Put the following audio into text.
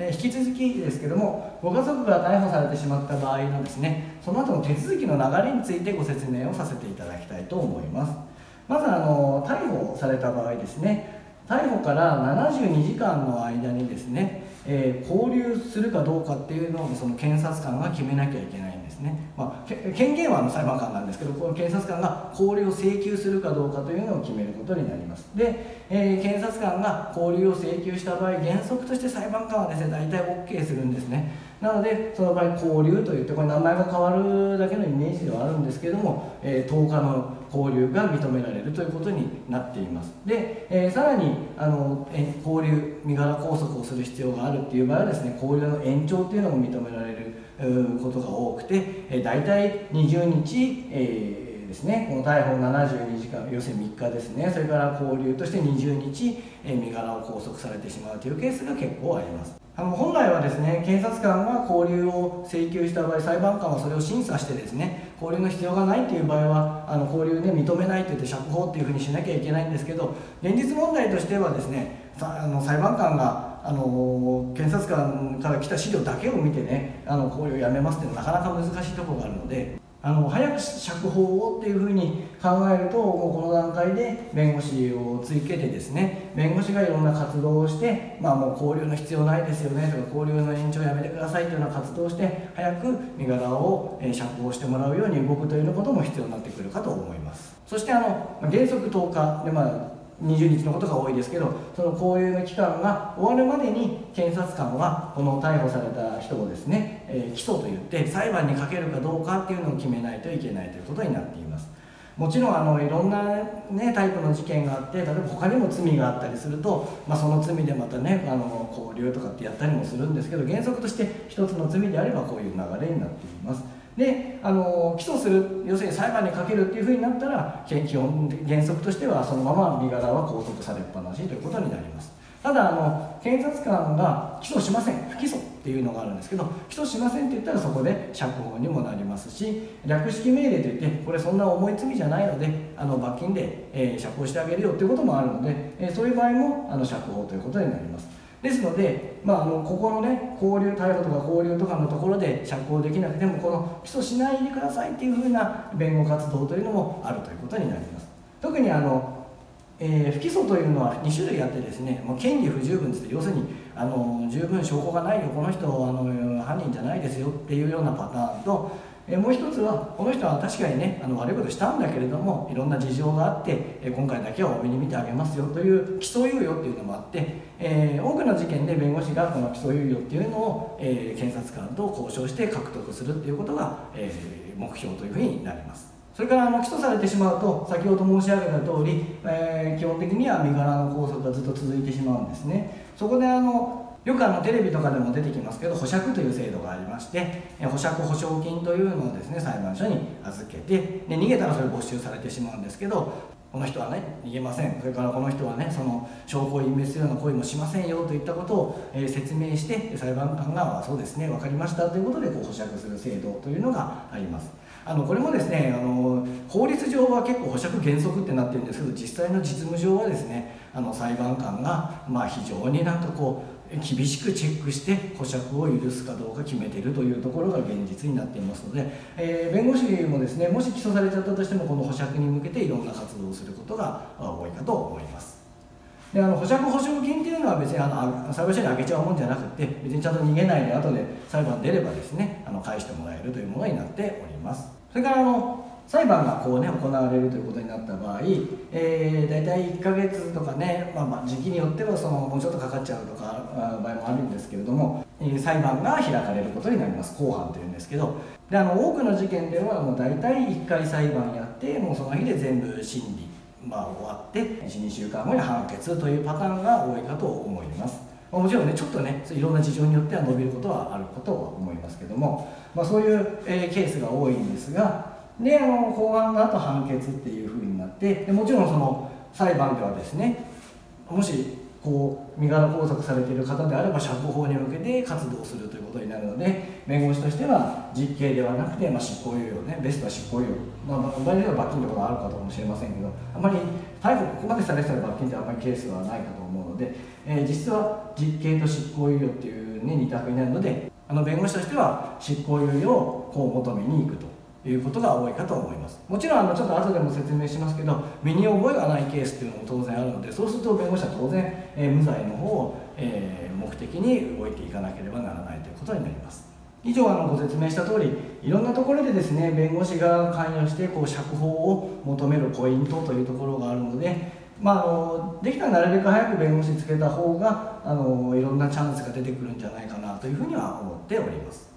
引き続きですけども、ご家族が逮捕されてしまった場合のですね、その後の手続きの流れについてご説明をさせていただきたいと思います。まず逮捕された場合ですね、逮捕から72時間の間にですね、勾留するかどうかっていうのをその検察官が決めなきゃいけないんですね。まあ、権限は裁判官なんですけど、この検察官が勾留を請求するかどうかというのを決めることになります。で、検察官が勾留を請求した場合、原則として裁判官はですね、大体 OK するんですね。なのでその場合、勾留といって、これ名前が変わるだけのイメージではあるんですけども、10日の勾留が認められるということになっています。で、さらに勾留、身柄拘束をする必要があるっていう場合はですね、勾留の延長というのも認められることが多くて、大体20日、ですね、この逮捕72時間、要するに3日ですね、それから勾留として20日、身柄を拘束されてしまうというケースが結構あります。本来はですね、検察官が勾留を請求した場合、裁判官はそれを審査してですね、勾留の必要がないという場合は勾留で認めないといって釈放というふうにしなきゃいけないんですけど、現実問題としてはですね、裁判官が検察官から来た資料だけを見てね、勾留をやめますっていうのはなかなか難しいところがあるので、早く釈放をっていうふうに考えると、もうこの段階で弁護士を追けてですね、弁護士がいろんな活動をして、まあ、もう勾留の必要ないですよねとか、勾留の延長をやめてくださいというような活動をして、早く身柄を釈放してもらうように動くということも必要になってくるかと思います。そして原則10日で、20日のことが多いですけど、その勾留の期間が終わるまでに検察官はこの逮捕された人をですね、起訴といって裁判にかけるかどうかっていうのを決めないといけないということになっています。もちろんいろんな、ね、タイプの事件があって、例えば他にも罪があったりすると、その罪でまたね、勾留とかってやったりもするんですけど、原則として一つの罪であればこういう流れになっています。で、起訴する、要するに裁判にかけるっていうふうになったら、原則としてはそのまま身柄は拘束されっぱなしということになります。ただ検察官が起訴しません、不起訴っていうのがあるんですけど、起訴しませんって言ったらそこで釈放にもなりますし、略式命令といって、これそんな重い罪じゃないので罰金で、釈放してあげるよっていうこともあるので、そういう場合も釈放ということになります。ですので、ここのね、勾留、逮捕とか勾留とかのところで釈放できなくても、この起訴しないでくださいっていうふうな弁護活動というのもあるということになります。特に不起訴というのは2種類あってですね、もう嫌疑不十分です。要するに十分証拠がないよ、この人犯人じゃないですよっていうようなパターンと、もう一つは、この人は確かにね、悪いことしたんだけれども、いろんな事情があって、今回だけはお目に見てあげますよという起訴猶予っていうのもあって、多くの事件で弁護士がこの起訴猶予っていうのを、検察官と交渉して獲得するっていうことが、目標というふうになります。それから起訴されてしまうと、先ほど申し上げた通り、基本的には身柄の拘束がずっと続いてしまうんですね。そこでよくテレビとかでも出てきますけど、保釈という制度がありまして、保釈保証金というのをですね、裁判所に預けて、で逃げたらそれ没収されてしまうんですけど、この人はね、逃げません、それからこの人はね、その証拠を隠滅するような行為もしませんよといったことを説明して、裁判官がそうですね、分かりましたということで保釈する制度というのがあります。これもですね、法律上は結構保釈原則ってなってるんですけど、実際の実務上はですね、裁判官が非常になんか厳しくチェックして保釈を許すかどうか決めているというところが現実になっていますので、弁護士もですね、もし起訴されちゃったとしても、この保釈に向けていろんな活動をすることが多いかと思います。で保釈保証金っていうのは別に裁判所にあげちゃうもんじゃなくて、別にちゃんと逃げないで後で裁判出ればですね、返してもらえるというものになっております。それから裁判が行われるということになった場合、大体1ヶ月とかね、時期によってはもうちょっとかかっちゃうとか場合もあるんですけれども、裁判が開かれることになります。公判というんですけど、で多くの事件ではもう大体1回裁判やって、もうその日で全部審理、終わって 1,2 週間後に判決というパターンが多いかと思います。もちろんね、ちょっとね、いろんな事情によっては伸びることはあることは思いますけども、そういうケースが多いんですが、で公判の後判決っていうふうになって、でもちろんその裁判ではですね、もし身柄拘束されている方であれば釈放に向けて活動するということになるので、弁護士としては実刑ではなくて、執行猶予ね、ベストは執行猶予、場合によっては罰金とかあるかもしれませんけど、あまり逮捕ここまでされてたら罰金ってあんまりケースはないかと思うので、実は実刑と執行猶予っていうね、2択になるので、弁護士としては執行猶予をこう求めに行くということが多いかと思います。もちろんちょっと後でも説明しますけど、身に覚えがないケースっていうのも当然あるので、そうすると弁護士は当然、無罪の方を、目的に動いていかなければならないということになります。以上、ご説明した通り、いろんなところでですね、弁護士が関与して釈放を求めるポイントというところがあるので、できたらなるべく早く弁護士つけた方がいろんなチャンスが出てくるんじゃないかなというふうには思っております。